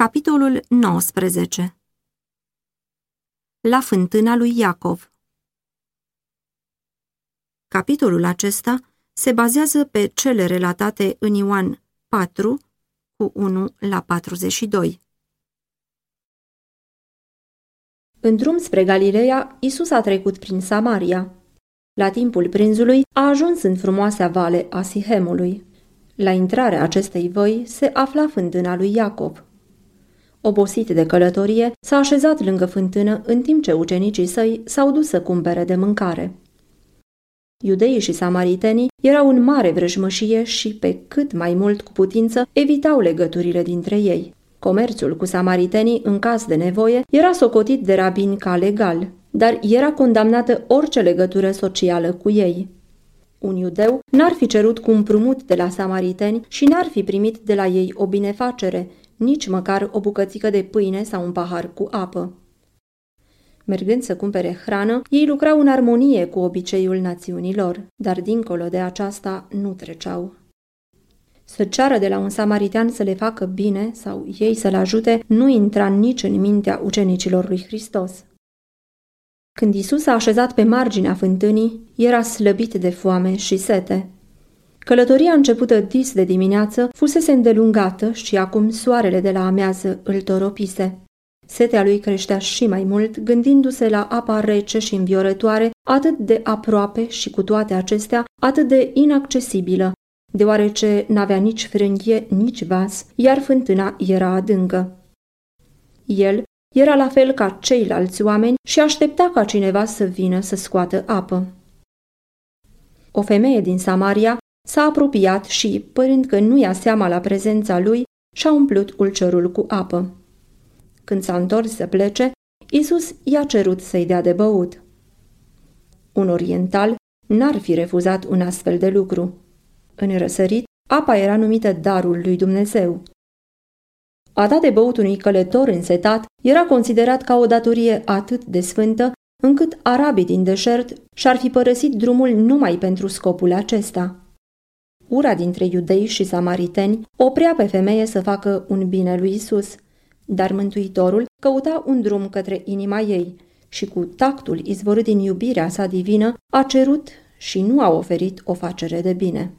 Capitolul 19. La fântâna lui Iacov. Capitolul acesta se bazează pe cele relatate în Ioan 4, cu 1-42. În drum spre Galileea, Iisus a trecut prin Samaria. La timpul prânzului a ajuns în frumoasa vale a Sihemului. La intrarea acestei văi se afla fântâna lui Iacov. Obosit de călătorie, s-a așezat lângă fântână în timp ce ucenicii săi s-au dus să cumpere de mâncare. Iudeii și samaritenii erau în mare vrăjmășie și, pe cât mai mult cu putință, evitau legăturile dintre ei. Comerțul cu samaritenii, în caz de nevoie, era socotit de rabini ca legal, dar era condamnată orice legătură socială cu ei. Un iudeu n-ar fi cerut cu împrumut de la samariteni și n-ar fi primit de la ei o binefacere, nici măcar o bucățică de pâine sau un pahar cu apă. Mergând să cumpere hrană, ei lucrau în armonie cu obiceiul națiunilor, dar dincolo de aceasta nu treceau. Să ceară de la un samaritean să le facă bine sau ei să-l ajute nu intra nici în mintea ucenicilor lui Hristos. Când Iisus s-a așezat pe marginea fântânii, era slăbit de foame și sete. Călătoria începută dis de dimineață fusese îndelungată și acum soarele de la amiază îl toropise. Setea lui creștea și mai mult, gândindu-se la apa rece și înviorătoare, atât de aproape și cu toate acestea atât de inaccesibilă, deoarece n-avea nici frânghie, nici vas, iar fântâna era adâncă. El era la fel ca ceilalți oameni și aștepta ca cineva să vină să scoată apă. O femeie din Samaria s-a apropiat și, părând că nu ia seama la prezența lui, și-a umplut ulcerul cu apă. Când s-a întors să plece, Iisus i-a cerut să-i dea de băut. Un oriental n-ar fi refuzat un astfel de lucru. În răsărit, apa era numită darul lui Dumnezeu. A da de băut unui călător însetat era considerat ca o datorie atât de sfântă, încât arabii din deșert și-ar fi părăsit drumul numai pentru scopul acesta. Ura dintre iudei și samariteni oprea pe femeie să facă un bine lui Iisus, dar Mântuitorul căuta un drum către inima ei și, cu tactul izvorât din iubirea sa divină, a cerut și nu a oferit o facere de bine.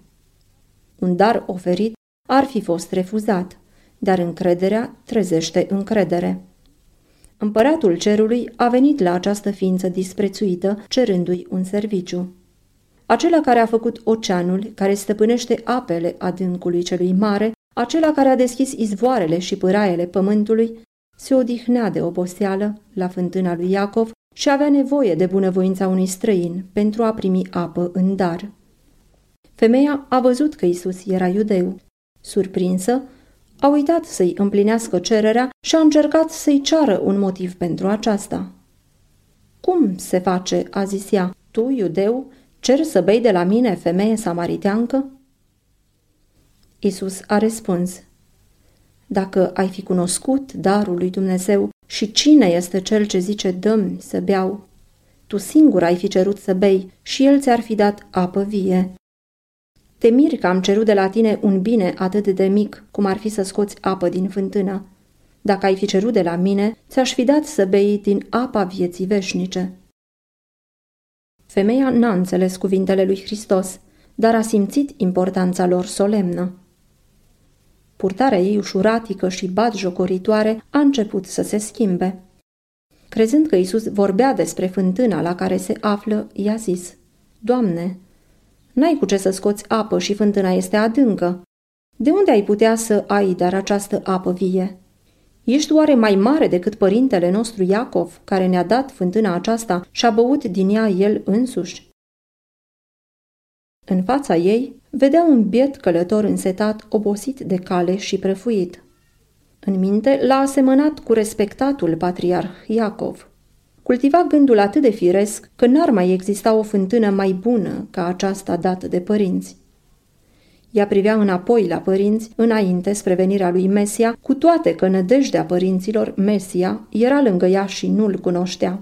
Un dar oferit ar fi fost refuzat, dar încrederea trezește încredere. Împăratul cerului a venit la această ființă disprețuită, cerându-i un serviciu. Acela care a făcut oceanul, care stăpânește apele adâncului celui mare, acela care a deschis izvoarele și pâraiele pământului, se odihnea de oboseală la fântâna lui Iacov și avea nevoie de bunăvoința unui străin pentru a primi apă în dar. Femeia a văzut că Iisus era iudeu. Surprinsă, a uitat să-i împlinească cererea și a încercat să-i ceară un motiv pentru aceasta. „Cum se face?" a zis ea. „Tu, iudeu, ceri să bei de la mine, femeie samariteancă?" Iisus a răspuns: „Dacă ai fi cunoscut darul lui Dumnezeu și cine este cel ce zice, dă-mi să beau, tu singur ai fi cerut să bei și el ți-ar fi dat apă vie. Te miri că am cerut de la tine un bine atât de mic, cum ar fi să scoți apă din fântână. Dacă ai fi cerut de la mine, ți-aș fi dat să bei din apa vieții veșnice." Femeia n-a înțeles cuvintele lui Hristos, dar a simțit importanța lor solemnă. Purtarea ei ușuratică și batjocoritoare a început să se schimbe. Crezând că Iisus vorbea despre fântâna la care se află, i-a zis: „Doamne, n-ai cu ce să scoți apă și fântâna este adâncă. De unde ai putea să ai dar această apă vie? Ești oare mai mare decât părintele nostru Iacov, care ne-a dat fântâna aceasta și a băut din ea el însuși?" În fața ei vedea un biet călător însetat, obosit de cale și prăfuit. În minte l-a asemănat cu respectatul patriarh Iacov. Cultiva gândul atât de firesc că n-ar mai exista o fântână mai bună ca aceasta dată de părinți. Ea privea înapoi la părinți, înainte spre venirea lui Mesia, cu toate că nădejdea părinților, Mesia, era lângă ea și nu-l cunoștea.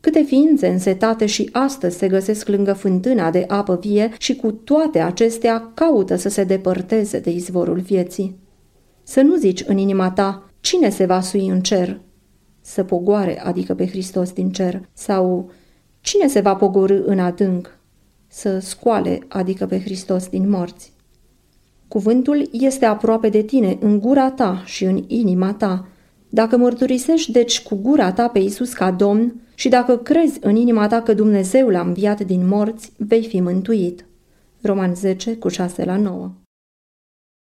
Câte ființe însetate și astăzi se găsesc lângă fântâna de apă vie și cu toate acestea caută să se depărteze de izvorul vieții. Să nu zici în inima ta, cine se va sui în cer? Să pogoare, adică pe Hristos din cer, sau cine se va pogorî în adânc? Să scoale, adică pe Hristos din morți. Cuvântul este aproape de tine, în gura ta și în inima ta. Dacă mărturisești deci cu gura ta pe Iisus ca Domn și dacă crezi în inima ta că Dumnezeu l-a înviat din morți, vei fi mântuit. Roman 10, cu 6-9.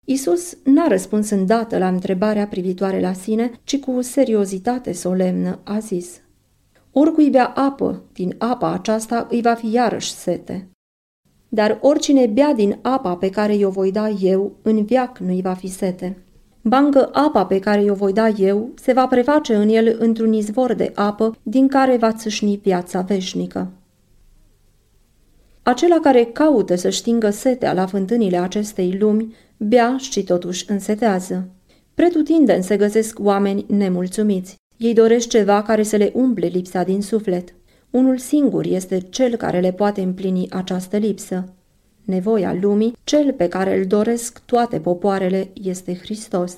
Iisus n-a răspuns îndată la întrebarea privitoare la sine, ci cu seriozitate solemnă a zis: oricui bea apă, din apa aceasta îi va fi iarăși sete. Dar oricine bea din apa pe care i-o voi da eu, în veac nu-i va fi sete. Bancă apa pe care i-o voi da eu se va preface în el într-un izvor de apă din care va țâșni viața veșnică. Acela care caută să stingă setea la fântânile acestei lumi, bea și totuși însetează. Pretutindeni se găsesc oameni nemulțumiți. Ei doresc ceva care să le umple lipsa din suflet. Unul singur este cel care le poate împlini această lipsă. Nevoia lumii, cel pe care îl doresc toate popoarele, este Hristos.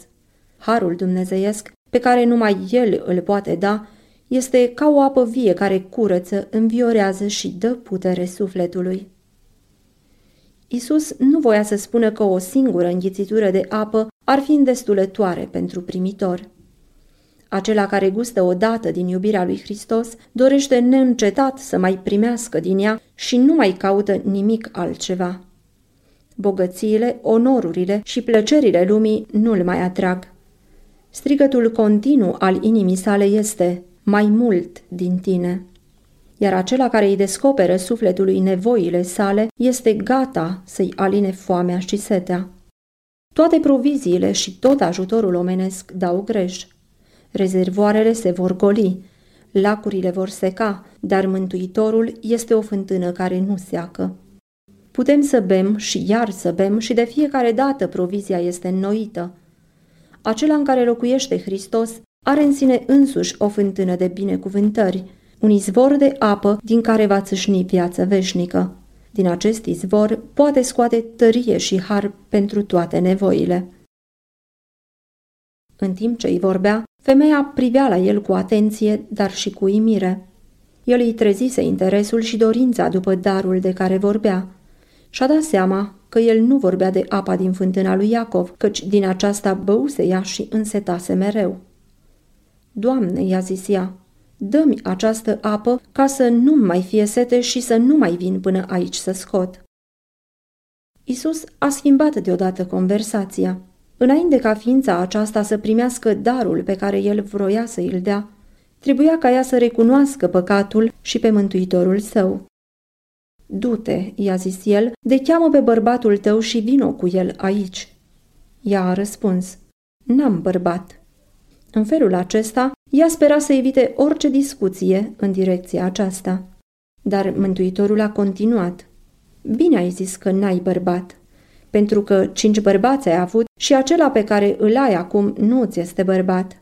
Harul dumnezeiesc, pe care numai El îl poate da, este ca o apă vie care curăță, înviorează și dă putere sufletului. Iisus nu voia să spună că o singură înghițitură de apă ar fi îndestulătoare pentru primitor. Acela care gustă odată din iubirea lui Hristos dorește neîncetat să mai primească din ea și nu mai caută nimic altceva. Bogățiile, onorurile și plăcerile lumii nu-l mai atrag. Strigătul continuu al inimii sale este: mai mult din tine. Iar acela care îi descoperă sufletului nevoile sale este gata să-i aline foamea și setea. Toate proviziile și tot ajutorul omenesc dau greș. Rezervoarele se vor goli, lacurile vor seca, dar Mântuitorul este o fântână care nu seacă. Putem să bem și iar să bem și de fiecare dată provizia este înnoită. Acela în care locuiește Hristos are în sine însuși o fântână de binecuvântări, un izvor de apă din care va țâșni viață veșnică. Din acest izvor poate scoate tărie și har pentru toate nevoile. În timp ce îi vorbea, femeia privea la el cu atenție, dar și cu uimire. El îi trezise interesul și dorința după darul de care vorbea. Și-a dat seama că el nu vorbea de apa din fântâna lui Iacov, căci din aceasta băuse ea și însetase mereu. Doamne, i-a zis ea, dă-mi această apă ca să nu-mi mai fie sete și să nu mai vin până aici să scot. Iisus a schimbat deodată conversația. Înainte ca ființa aceasta să primească darul pe care el vroia să îl dea, trebuia ca ea să recunoască păcatul și pe Mântuitorul său. Du-te, i-a zis el, de cheamă pe bărbatul tău și vino cu el aici. Ea a răspuns, n-am bărbat. În felul acesta, ea spera să evite orice discuție în direcția aceasta. Dar Mântuitorul a continuat, bine ai zis că n-ai bărbat. Pentru că 5 bărbați ai avut și acela pe care îl ai acum nu ți este bărbat.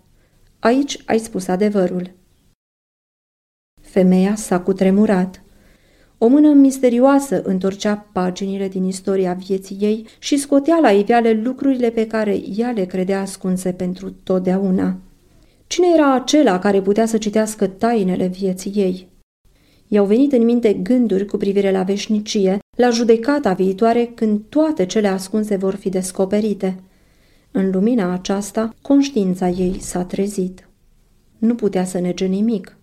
Aici ai spus adevărul. Femeia s-a cutremurat. O mână misterioasă întorcea paginile din istoria vieții ei și scotea la iveală lucrurile pe care ea le credea ascunse pentru totdeauna. Cine era acela care putea să citească tainele vieții ei? I-au venit în minte gânduri cu privire la veșnicie, la judecata viitoare, când toate cele ascunse vor fi descoperite. În lumina aceasta, conștiința ei s-a trezit. Nu putea să nege nimic,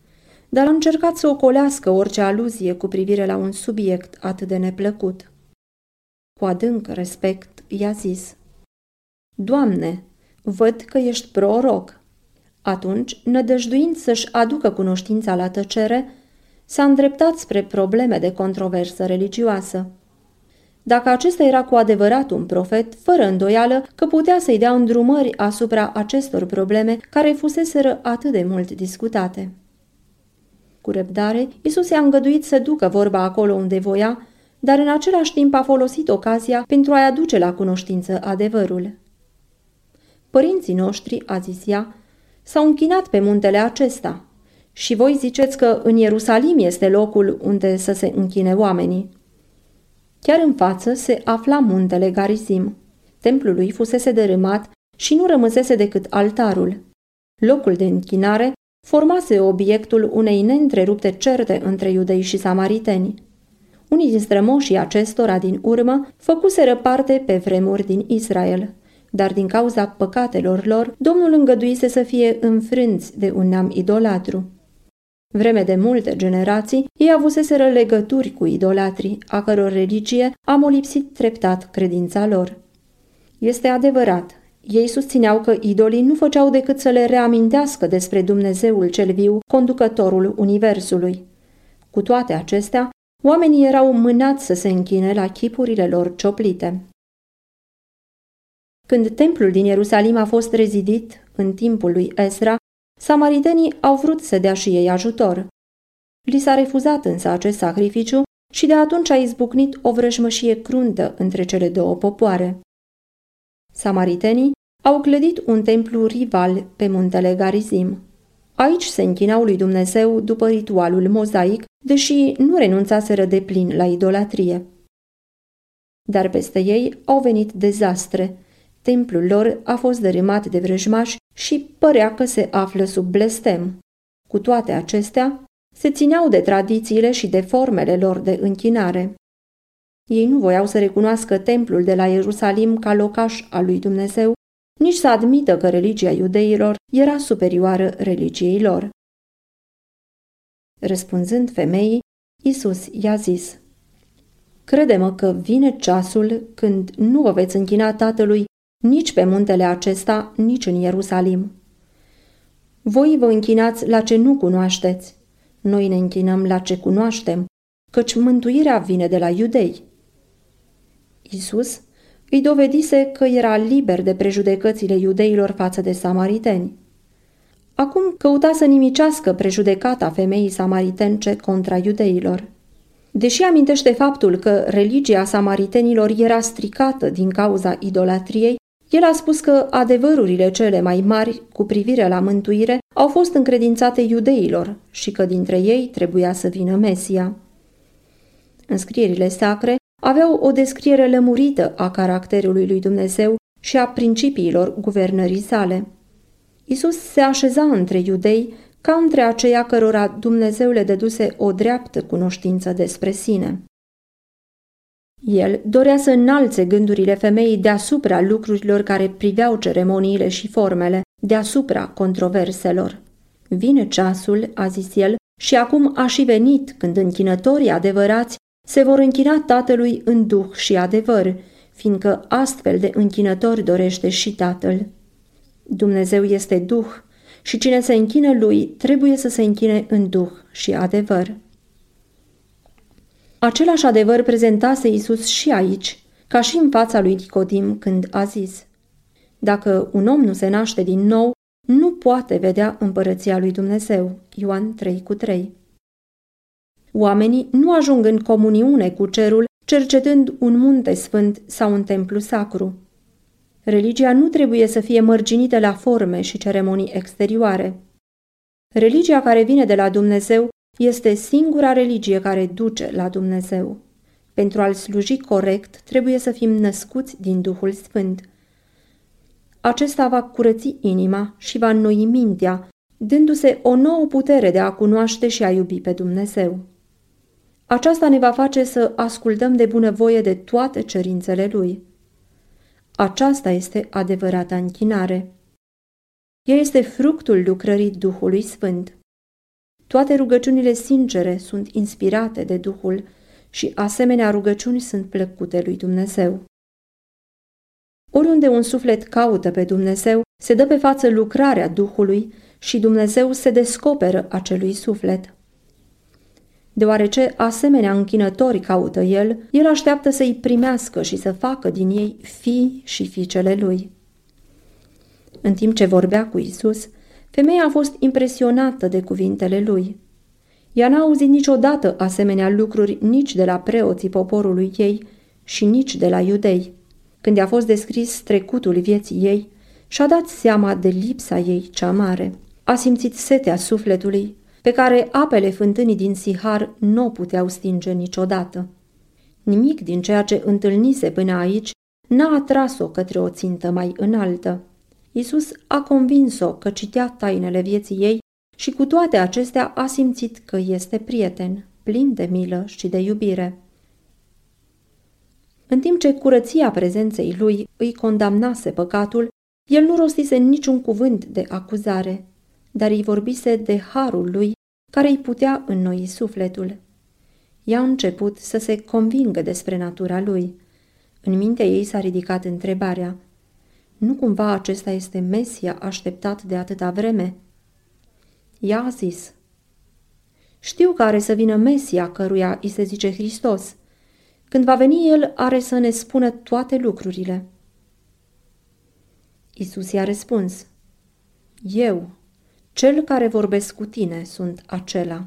dar a încercat să ocolească orice aluzie cu privire la un subiect atât de neplăcut. Cu adânc respect i-a zis, Doamne, văd că ești proroc. Atunci, nădăjduind să-și aducă cunoștința la tăcere, s-a îndreptat spre probleme de controversă religioasă. Dacă acesta era cu adevărat un profet, fără îndoială că putea să-i dea îndrumări asupra acestor probleme care fuseseră atât de mult discutate. Cu răbdare, Iisus i-a îngăduit să ducă vorba acolo unde voia, dar în același timp a folosit ocazia pentru a-i aduce la cunoștință adevărul. Părinții noștri, a zis ea, s-au închinat pe muntele acesta. Și voi ziceți că în Ierusalim este locul unde să se închine oamenii. Chiar în față se afla muntele Garizim. Templul lui fusese dărâmat și nu rămăsese decât altarul. Locul de închinare formase obiectul unei neîntrerupte certe între iudei și samariteni. Unii din strămoșii acestora din urmă făcuseră parte pe vremuri din Israel, dar din cauza păcatelor lor, Domnul îngăduise să fie înfrânți de un neam idolatru. Vreme de multe generații, ei avuseseră legături cu idolatrii, a căror religie a molipsit treptat credința lor. Este adevărat, ei susțineau că idolii nu făceau decât să le reamintească despre Dumnezeul cel viu, conducătorul universului. Cu toate acestea, oamenii erau mânați să se închine la chipurile lor cioplite. Când templul din Ierusalim a fost rezidit, în timpul lui Ezra, samaritenii au vrut să dea și ei ajutor. Li s-a refuzat însă acest sacrificiu și de atunci a izbucnit o vrăjmășie cruntă între cele două popoare. Samaritenii au clădit un templu rival pe muntele Garizim. Aici se închinau lui Dumnezeu după ritualul mozaic, deși nu renunțaseră de plin la idolatrie. Dar peste ei au venit dezastre. Templul lor a fost dărâmat de vrăjmași și părea că se află sub blestem. Cu toate acestea, se țineau de tradițiile și de formele lor de închinare. Ei nu voiau să recunoască templul de la Ierusalim ca locaș al lui Dumnezeu, nici să admită că religia iudeilor era superioară religiei lor. Răspunzând femeii, Iisus i-a zis: crede-mă că vine ceasul când nu vă veți închina Tatălui nici pe muntele acesta, nici în Ierusalim. Voi vă închinați la ce nu cunoașteți, noi ne închinăm la ce cunoaștem, căci mântuirea vine de la iudei. Iisus îi dovedise că era liber de prejudecățile iudeilor față de samariteni. Acum căuta să nimicească prejudecata femeii samaritence contra iudeilor. Deși amintește faptul că religia samaritenilor era stricată din cauza idolatriei, el a spus că adevărurile cele mai mari cu privire la mântuire au fost încredințate iudeilor și că dintre ei trebuia să vină Mesia. Înscrierile sacre aveau o descriere lămurită a caracterului lui Dumnezeu și a principiilor guvernării sale. Iisus se așeza între iudei ca între aceia cărora Dumnezeu le dăduse o dreaptă cunoștință despre sine. El dorea să înalțe gândurile femeii deasupra lucrurilor care priveau ceremoniile și formele, deasupra controverselor. Vine ceasul, a zis el, și acum a și venit când închinătorii adevărați se vor închina Tatălui în duh și adevăr, fiindcă astfel de închinători dorește și Tatăl. Dumnezeu este duh și cine se închină lui trebuie să se închine în duh și adevăr. Același adevăr prezentase Iisus și aici, ca și în fața lui Nicodim când a zis: dacă un om nu se naște din nou, nu poate vedea împărăția lui Dumnezeu. Ioan 3,3. Oamenii nu ajung în comuniune cu cerul cercetând un munte sfânt sau un templu sacru. Religia nu trebuie să fie mărginită la forme și ceremonii exterioare. Religia care vine de la Dumnezeu este singura religie care duce la Dumnezeu. Pentru a-L sluji corect, trebuie să fim născuți din Duhul Sfânt. Acesta va curăți inima și va înnoi mintea, dându-se o nouă putere de a cunoaște și a iubi pe Dumnezeu. Aceasta ne va face să ascultăm de bunăvoie de toate cerințele Lui. Aceasta este adevărata închinare. Ea este fructul lucrării Duhului Sfânt. Toate rugăciunile sincere sunt inspirate de Duhul și asemenea rugăciuni sunt plăcute lui Dumnezeu. Oriunde un suflet caută pe Dumnezeu, se dă pe față lucrarea Duhului și Dumnezeu se descoperă acelui suflet. Deoarece asemenea închinători caută el, el așteaptă să-i primească și să facă din ei fii și fiicele lui. În timp ce vorbea cu Iisus, femeia a fost impresionată de cuvintele lui. Ea n-a auzit niciodată asemenea lucruri nici de la preoții poporului ei și nici de la iudei. Când i-a fost descris trecutul vieții ei, și-a dat seama de lipsa ei cea mare. A simțit setea sufletului, pe care apele fântânii din Sihar nu o puteau stinge niciodată. Nimic din ceea ce întâlnise până aici n-a atras-o către o țintă mai înaltă. Iisus a convins-o că citea tainele vieții ei și cu toate acestea a simțit că este prieten, plin de milă și de iubire. În timp ce curăția prezenței lui îi condamnase păcatul, el nu rostise niciun cuvânt de acuzare, dar îi vorbise de harul lui care îi putea înnoi sufletul. Ea a început să se convingă despre natura lui. În mintea ei s-a ridicat întrebarea: nu cumva acesta este Mesia așteptat de atâta vreme? Ea a zis: știu că are să vină Mesia, căruia îi se zice Hristos. Când va veni el, are să ne spună toate lucrurile. Iisus i-a răspuns: eu, cel care vorbesc cu tine, sunt acela.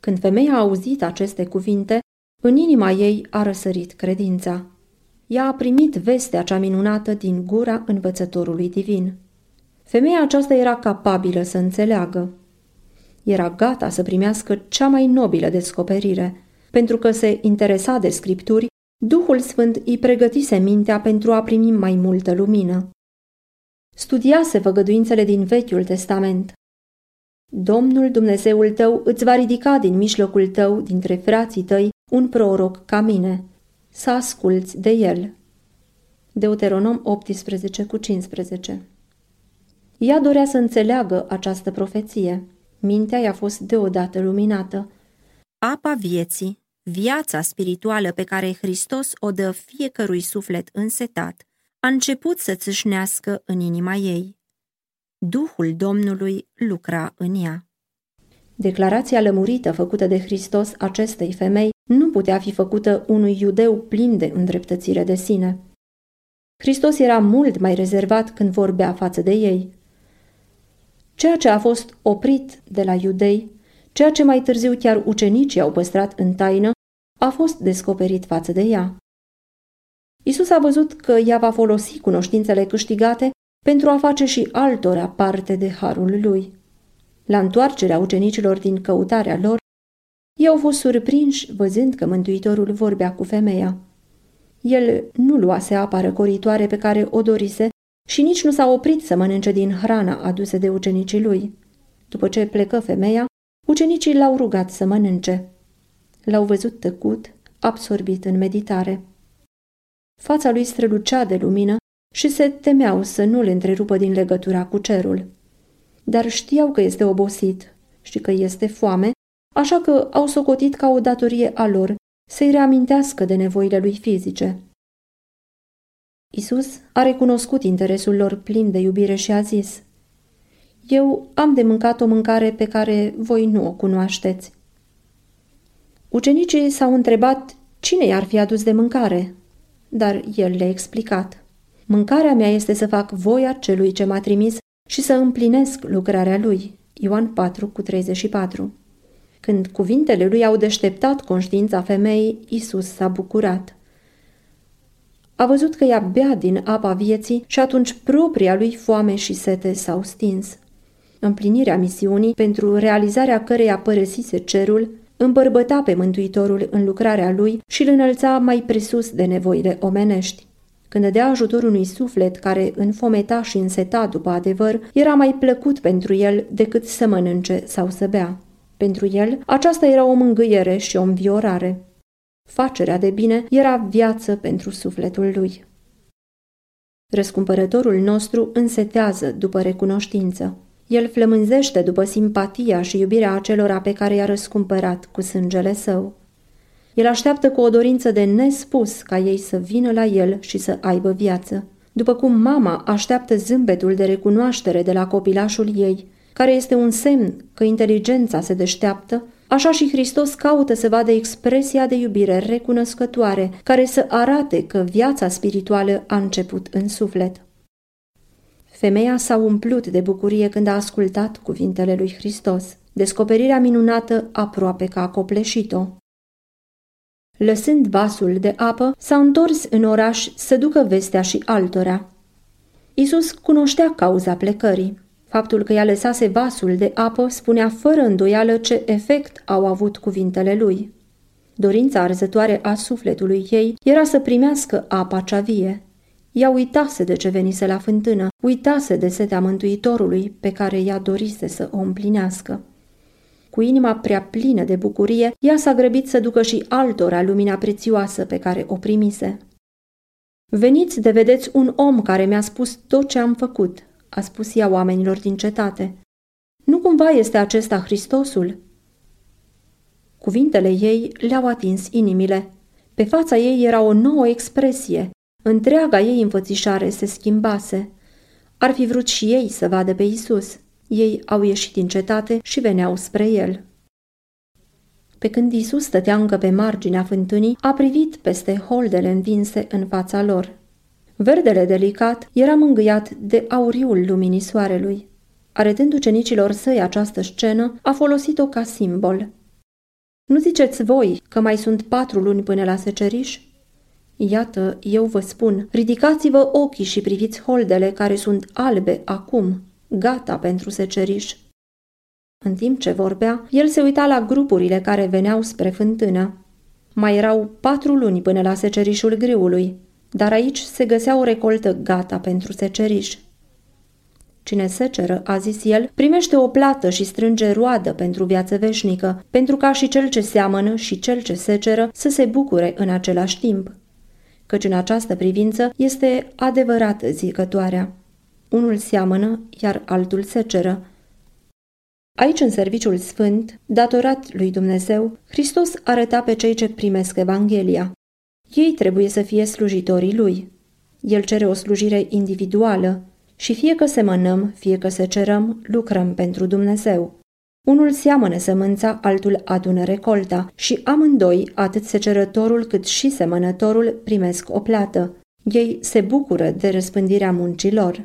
Când femeia a auzit aceste cuvinte, în inima ei a răsărit credința. Ea a primit vestea cea minunată din gura învățătorului divin. Femeia aceasta era capabilă să înțeleagă. Era gata să primească cea mai nobilă descoperire. Pentru că se interesa de Scripturi, Duhul Sfânt îi pregătise mintea pentru a primi mai multă lumină. Studiase făgăduințele din Vechiul Testament. Domnul Dumnezeul tău îți va ridica din mijlocul tău, dintre frații tăi, un proroc ca mine. Să asculți de el. Deuteronom 18,15. Ea dorea să înțeleagă această profeție. Mintea i-a fost deodată luminată. Apa vieții, viața spirituală pe care Hristos o dă fiecărui suflet însetat, a început să țâșnească în inima ei. Duhul Domnului lucra în ea. Declarația lămurită făcută de Hristos acestei femei nu putea fi făcută unui iudeu plin de îndreptățire de sine. Hristos era mult mai rezervat când vorbea față de ei. Ceea ce a fost oprit de la iudei, ceea ce mai târziu chiar ucenicii au păstrat în taină, a fost descoperit față de ea. Iisus a văzut că ea va folosi cunoștințele câștigate pentru a face și altora parte de harul lui. La întoarcerea ucenicilor din căutarea lor, ei au fost surprinși văzând că Mântuitorul vorbea cu femeia. El nu luase apa răcoritoare pe care o dorise și nici nu s-a oprit să mănânce din hrana adusă de ucenicii lui. După ce plecă femeia, ucenicii l-au rugat să mănânce. L-au văzut tăcut, absorbit în meditare. Fața lui strălucea de lumină și se temeau să nu-l întrerupă din legătura cu cerul. Dar știau că este obosit și că este foame, așa că au socotit ca o datorie a lor să-i reamintească de nevoile lui fizice. Iisus a recunoscut interesul lor plin de iubire și a zis: eu am de mâncat o mâncare pe care voi nu o cunoașteți. Ucenicii s-au întrebat cine i-ar fi adus de mâncare, dar el le-a explicat: mâncarea mea este să fac voia celui ce m-a trimis și să împlinesc lucrarea lui. Ioan 4,34. Când cuvintele lui au deșteptat conștiința femeii, Iisus s-a bucurat. A văzut că ea bea din apa vieții și atunci propria lui foame și sete s-au stins. Împlinirea misiunii, pentru realizarea căreia părăsise cerul, îmbărbăta pe Mântuitorul în lucrarea lui și îl înălța mai presus de nevoile omenești. Când dădea ajutor unui suflet care înfometa și înseta după adevăr, era mai plăcut pentru el decât să mănânce sau să bea. Pentru el, aceasta era o mângâiere și o înviorare. Facerea de bine era viață pentru sufletul lui. Răscumpărătorul nostru însetează după recunoștință. El flămânzește după simpatia și iubirea acelora pe care i-a răscumpărat cu sângele său. El așteaptă cu o dorință de nespus ca ei să vină la el și să aibă viață, după cum mama așteaptă zâmbetul de recunoaștere de la copilașul ei, care este un semn că inteligența se deșteaptă. Așa și Hristos caută să vadă expresia de iubire recunoscătoare, care să arate că viața spirituală a început în suflet. Femeia s-a umplut de bucurie când a ascultat cuvintele lui Hristos. Descoperirea minunată aproape că a copleșit-o. Lăsând vasul de apă, s-a întors în oraș să ducă vestea și altora. Iisus cunoștea cauza plecării. Faptul că ea lăsase vasul de apă spunea fără îndoială ce efect au avut cuvintele lui. Dorința arzătoare a sufletului ei era să primească apa cea vie. Ea uitase de ce venise la fântână, uitase de setea Mântuitorului pe care ea dorise să o împlinească. Cu inima prea plină de bucurie, ea s-a grăbit să ducă și altora lumina prețioasă pe care o primise. Veniți de vedeți un om care mi-a spus tot ce am făcut, a spus ea oamenilor din cetate. Nu cumva este acesta Hristosul? Cuvintele ei le-au atins inimile. Pe fața ei era o nouă expresie. Întreaga ei înfățișare se schimbase. Ar fi vrut și ei să vadă pe Iisus. Ei au ieșit din cetate și veneau spre el. Pe când Iisus stătea încă pe marginea fântânii, a privit peste holdele învinse în fața lor. Verdele delicat era mângâiat de auriul luminii soarelui. Arătând ucenicilor săi această scenă, a folosit-o ca simbol. Nu ziceți voi că mai sunt 4 luni până la seceriș? Iată, eu vă spun, ridicați-vă ochii și priviți holdele care sunt albe acum, gata pentru seceriș. În timp ce vorbea, el se uita la grupurile care veneau spre fântână. Mai erau 4 luni până la secerișul grâului, dar aici se găsea o recoltă gata pentru seceriș. Cine seceră, a zis el, primește o plată și strânge roadă pentru viață veșnică, pentru ca și cel ce seamănă și cel ce seceră să se bucure în același timp. Căci în această privință este adevărat zicătoarea. Unul seamănă, iar altul seceră. Aici, în serviciul sfânt, datorat lui Dumnezeu, Hristos arăta pe cei ce primesc Evanghelia. Ei trebuie să fie slujitorii lui. El cere o slujire individuală. Și fie că semănăm, fie că secerăm, lucrăm pentru Dumnezeu. Unul seamănă sămânța, altul adună recolta și amândoi, atât secerătorul cât și semănătorul, primesc o plată. Ei se bucură de răspândirea muncilor.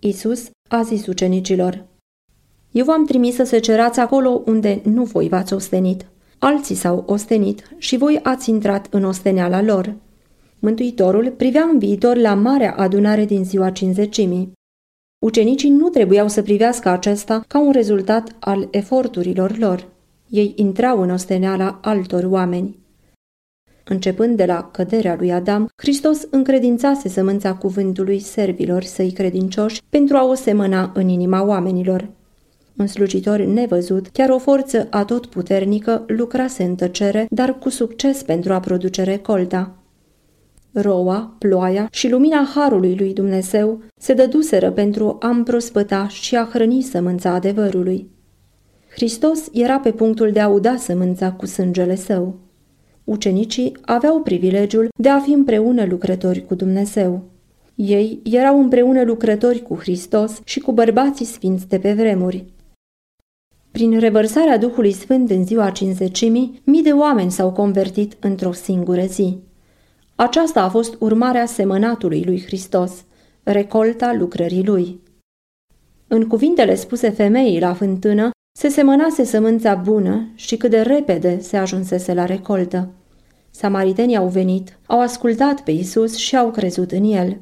Iisus a zis ucenicilor: Eu v-am trimis să secerați acolo unde nu voi v-ați ostenit. Alții s-au ostenit și voi ați intrat în osteneala lor. Mântuitorul privea în viitor la marea adunare din ziua 50-imii. Ucenicii nu trebuiau să privească acesta ca un rezultat al eforturilor lor. Ei intrau în osteneala altor oameni. Începând de la căderea lui Adam, Hristos încredințase sămânța cuvântului servilor săi credincioși pentru a o semăna în inima oamenilor. Un slujitor nevăzut, chiar o forță atotputernică, lucrase în tăcere, dar cu succes pentru a produce recolta. Roa, ploaia și lumina harului lui Dumnezeu se dăduseră pentru a împrospăta și a hrăni sămânța adevărului. Hristos era pe punctul de a uda sămânța cu sângele său. Ucenicii aveau privilegiul de a fi împreună lucrători cu Dumnezeu. Ei erau împreună lucrători cu Hristos și cu bărbații sfinți de pe vremuri. Prin revărsarea Duhului Sfânt în ziua 50-imii, mii de oameni s-au convertit într-o singură zi. Aceasta a fost urmarea semănatului lui Hristos, recolta lucrării lui. În cuvintele spuse femeii la fântână, se semănase sămânța bună și cât de repede se ajunsese la recoltă. Samaritenii au venit, au ascultat pe Iisus și au crezut în el.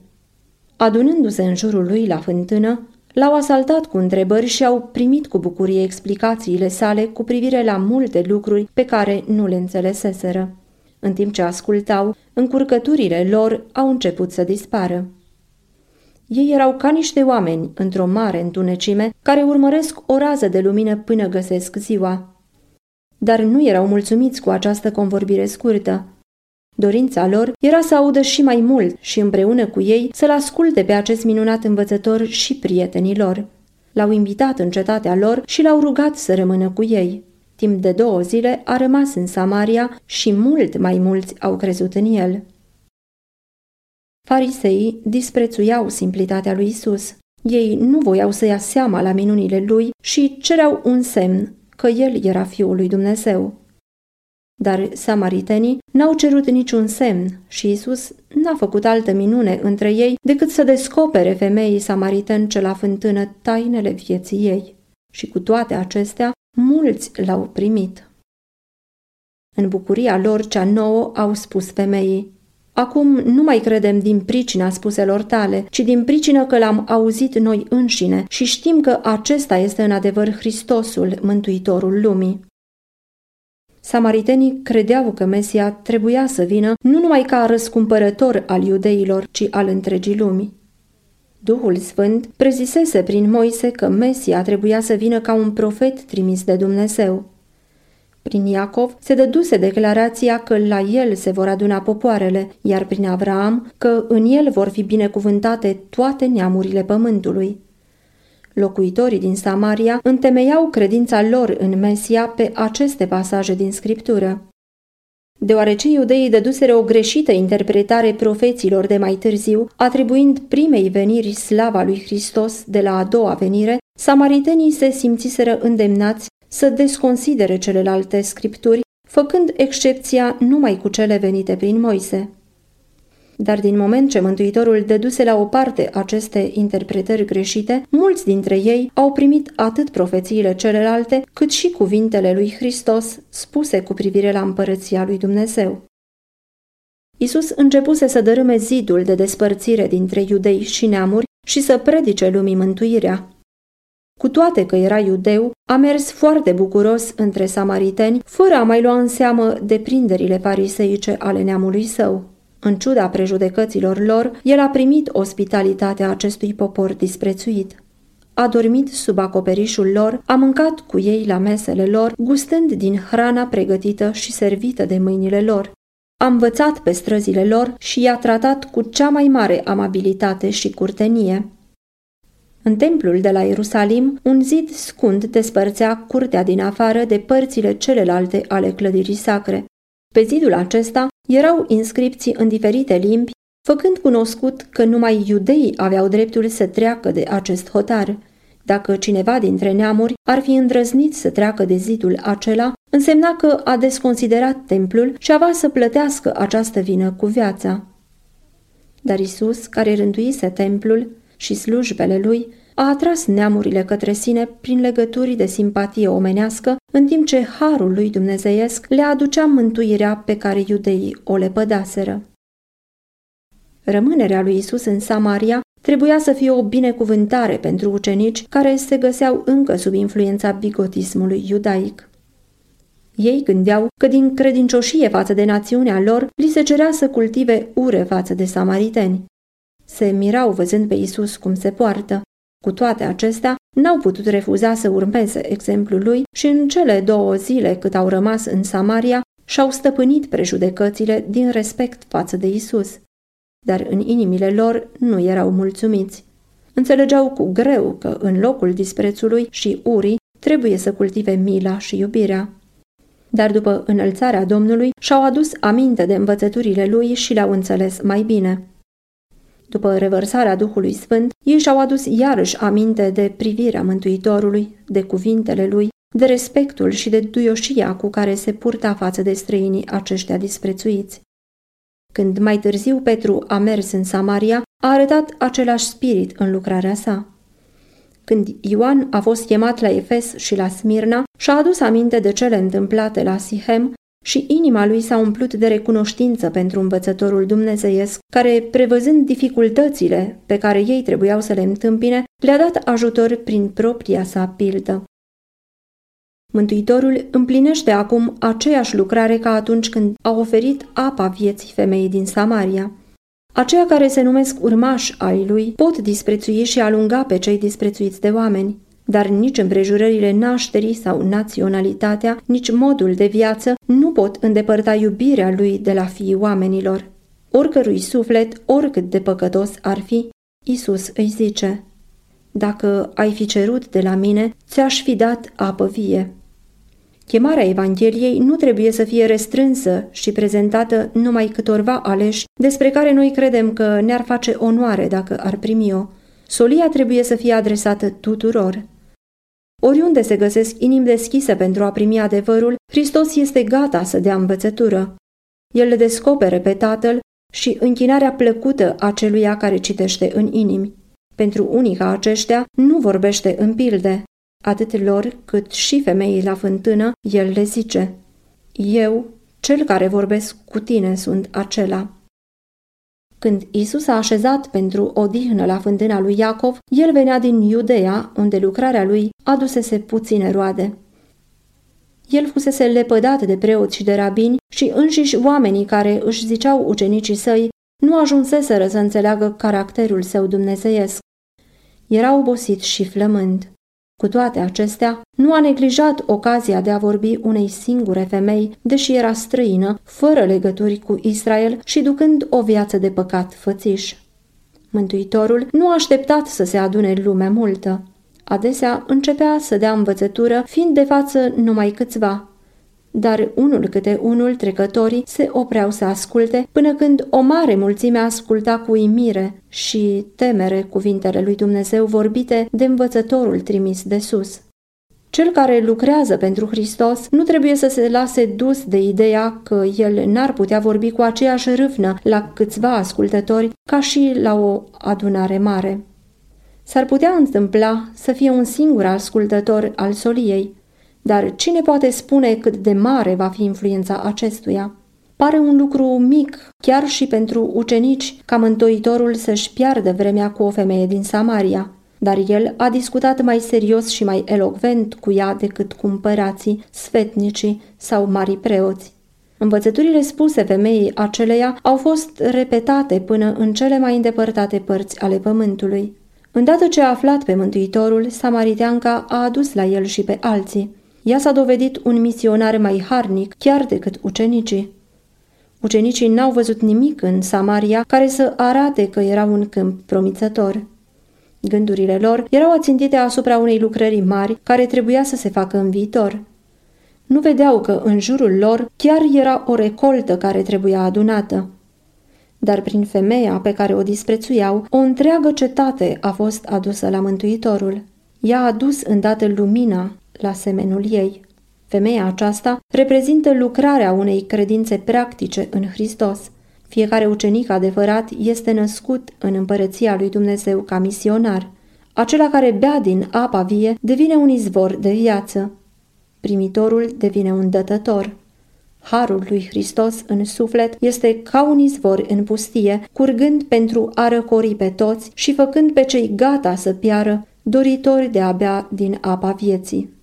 Adunându-se în jurul lui la fântână, l-au asaltat cu întrebări și au primit cu bucurie explicațiile sale cu privire la multe lucruri pe care nu le înțeleseseră. În timp ce ascultau, încurcăturile lor au început să dispară. Ei erau ca niște oameni într-o mare întunecime care urmăresc o rază de lumină până găsesc ziua. Dar nu erau mulțumiți cu această convorbire scurtă. Dorința lor era să audă și mai mult și împreună cu ei să-l asculte pe acest minunat învățător și prietenii lor. L-au invitat în cetatea lor și l-au rugat să rămână cu ei. Timp de 2 zile a rămas în Samaria și mult mai mulți au crezut în el. Fariseii disprețuiau simplitatea lui Iisus. Ei nu voiau să ia seama la minunile lui și cereau un semn că el era Fiul lui Dumnezeu. Dar samaritenii n-au cerut niciun semn și Iisus n-a făcut altă minune între ei decât să descopere femeii samaritence la fântână tainele vieții ei. Și cu toate acestea, mulți l-au primit. În bucuria lor cea nouă au spus femeii: Acum nu mai credem din pricina spuselor tale, ci din pricină că l-am auzit noi înșine și știm că acesta este în adevăr Hristosul, Mântuitorul lumii. Samaritenii credeau că Mesia trebuia să vină nu numai ca răscumpărător al iudeilor, ci al întregii lumi. Duhul Sfânt prezisese prin Moise că Mesia trebuia să vină ca un profet trimis de Dumnezeu. Prin Iacov se dăduse declarația că la el se vor aduna popoarele, iar prin Abraham că în el vor fi binecuvântate toate neamurile pământului. Locuitorii din Samaria întemeiau credința lor în Mesia pe aceste pasaje din Scriptură. Deoarece iudeii dăduseră o greșită interpretare profeților de mai târziu, atribuind primei veniri slava lui Hristos de la a doua venire, samaritenii se simțiseră îndemnați să desconsidere celelalte scripturi, făcând excepția numai cu cele venite prin Moise. Dar din moment ce Mântuitorul dăduse la o parte aceste interpretări greșite, mulți dintre ei au primit atât profețiile celelalte, cât și cuvintele lui Hristos spuse cu privire la împărăția lui Dumnezeu. Iisus începuse să dărâme zidul de despărțire dintre iudei și neamuri și să predice lumii mântuirea. Cu toate că era iudeu, a mers foarte bucuros între samariteni, fără a mai lua în seamă deprinderile fariseice ale neamului său. În ciuda prejudecăților lor, el a primit ospitalitatea acestui popor disprețuit. A dormit sub acoperișul lor, a mâncat cu ei la mesele lor, gustând din hrana pregătită și servită de mâinile lor. A învățat pe străzile lor și i-a tratat cu cea mai mare amabilitate și curtenie. În templul de la Ierusalim, un zid scund despărțea curtea din afară de părțile celelalte ale clădirii sacre. Pe zidul acesta erau inscripții în diferite limbi, făcând cunoscut că numai iudeii aveau dreptul să treacă de acest hotar. Dacă cineva dintre neamuri ar fi îndrăznit să treacă de zidul acela, însemna că a desconsiderat templul și avea să plătească această vină cu viața. Dar Iisus, care rânduise templul și slujbele lui, a atras neamurile către sine prin legături de simpatie omenească, în timp ce harul lui dumnezeiesc le aducea mântuirea pe care iudeii o lepădaseră. Rămânerea lui Iisus în Samaria trebuia să fie o binecuvântare pentru ucenici care se găseau încă sub influența bigotismului iudaic. Ei gândeau că din credincioșie față de națiunea lor li se cerea să cultive ure față de samariteni. Se mirau văzând pe Iisus cum se poartă. Cu toate acestea, n-au putut refuza să urmeze exemplul lui și în cele 2 zile cât au rămas în Samaria și-au stăpânit prejudecățile din respect față de Iisus. Dar în inimile lor nu erau mulțumiți. Înțelegeau cu greu că în locul disprețului și urii trebuie să cultive mila și iubirea. Dar după înălțarea Domnului și-au adus aminte de învățăturile lui și le-au înțeles mai bine. După revărsarea Duhului Sfânt, ei și-au adus iarăși aminte de privirea Mântuitorului, de cuvintele lui, de respectul și de duioșia cu care se purta față de străinii aceștia disprețuiți. Când mai târziu Petru a mers în Samaria, a arătat același spirit în lucrarea sa. Când Ioan a fost chemat la Efes și la Smirna, și-a adus aminte de cele întâmplate la Sihem, și inima lui s-a umplut de recunoștință pentru învățătorul dumnezeiesc, care, prevăzând dificultățile pe care ei trebuiau să le întâmpine, le-a dat ajutor prin propria sa pildă. Mântuitorul împlinește acum aceeași lucrare ca atunci când a oferit apa vieții femeii din Samaria. Aceia care se numesc urmași ai lui pot disprețui și alunga pe cei disprețuiți de oameni. Dar nici împrejurările nașterii sau naționalitatea, nici modul de viață nu pot îndepărta iubirea lui de la fiii oamenilor. Oricărui suflet, oricât de păcătos ar fi, Iisus îi zice: „Dacă ai fi cerut de la mine, ți-aș fi dat apă vie.” Chemarea Evangheliei nu trebuie să fie restrânsă și prezentată numai câtorva aleși despre care noi credem că ne-ar face onoare dacă ar primi-o. Solia trebuie să fie adresată tuturor. Oriunde se găsesc inimi deschise pentru a primi adevărul, Hristos este gata să dea învățătură. El le descopere pe Tatăl și închinarea plăcută a celuia care citește în inimi. Pentru unii ca aceștia nu vorbește în pilde. Atât lor cât și femeii la fântână, el le zice: „Eu, cel care vorbesc cu tine, sunt acela.” Când Iisus a așezat pentru odihnă la fântâna lui Iacov, el venea din Iudeea, unde lucrarea lui adusese puține roade. El fusese lepădat de preoți și de rabini și înșiși oamenii care își ziceau ucenicii săi nu ajunseseră să înțeleagă caracterul său dumnezeiesc. Era obosit și flămând. Cu toate acestea, nu a neglijat ocazia de a vorbi unei singure femei, deși era străină, fără legături cu Israel și ducând o viață de păcat fățiș. Mântuitorul nu a așteptat să se adune lumea multă. Adesea începea să dea învățătură, fiind de față numai câțiva. Dar unul câte unul trecătorii se opreau să asculte, până când o mare mulțime asculta cu uimire și temere cuvintele lui Dumnezeu vorbite de învățătorul trimis de sus. Cel care lucrează pentru Hristos nu trebuie să se lase dus de ideea că el n-ar putea vorbi cu aceeași râvnă la câțiva ascultători ca și la o adunare mare. S-ar putea întâmpla să fie un singur ascultător al soliei, dar cine poate spune cât de mare va fi influența acestuia? Pare un lucru mic, chiar și pentru ucenici, ca Mântuitorul să-și piardă vremea cu o femeie din Samaria, dar el a discutat mai serios și mai elocvent cu ea decât cu împărații, sfetnicii sau mari preoți. Învățăturile spuse femeii aceleia au fost repetate până în cele mai îndepărtate părți ale pământului. Îndată ce a aflat pe Mântuitorul, samariteanca a adus la el și pe alții. Ea s-a dovedit un misionar mai harnic chiar decât ucenicii. Ucenicii n-au văzut nimic în Samaria care să arate că era un câmp promițător. Gândurile lor erau ațintite asupra unei lucrări mari care trebuia să se facă în viitor. Nu vedeau că în jurul lor chiar era o recoltă care trebuia adunată. Dar prin femeia pe care o disprețuiau, o întreagă cetate a fost adusă la Mântuitorul. Ea a adus îndată lumina la semenul ei. Femeia aceasta reprezintă lucrarea unei credințe practice în Hristos. Fiecare ucenic adevărat este născut în împărăția lui Dumnezeu ca misionar. Acela care bea din apa vie devine un izvor de viață. Primitorul devine un dătător. Harul lui Hristos în suflet este ca un izvor în pustie, curgând pentru a răcori pe toți și făcând pe cei gata să piară, doritori de a bea din apa vieții.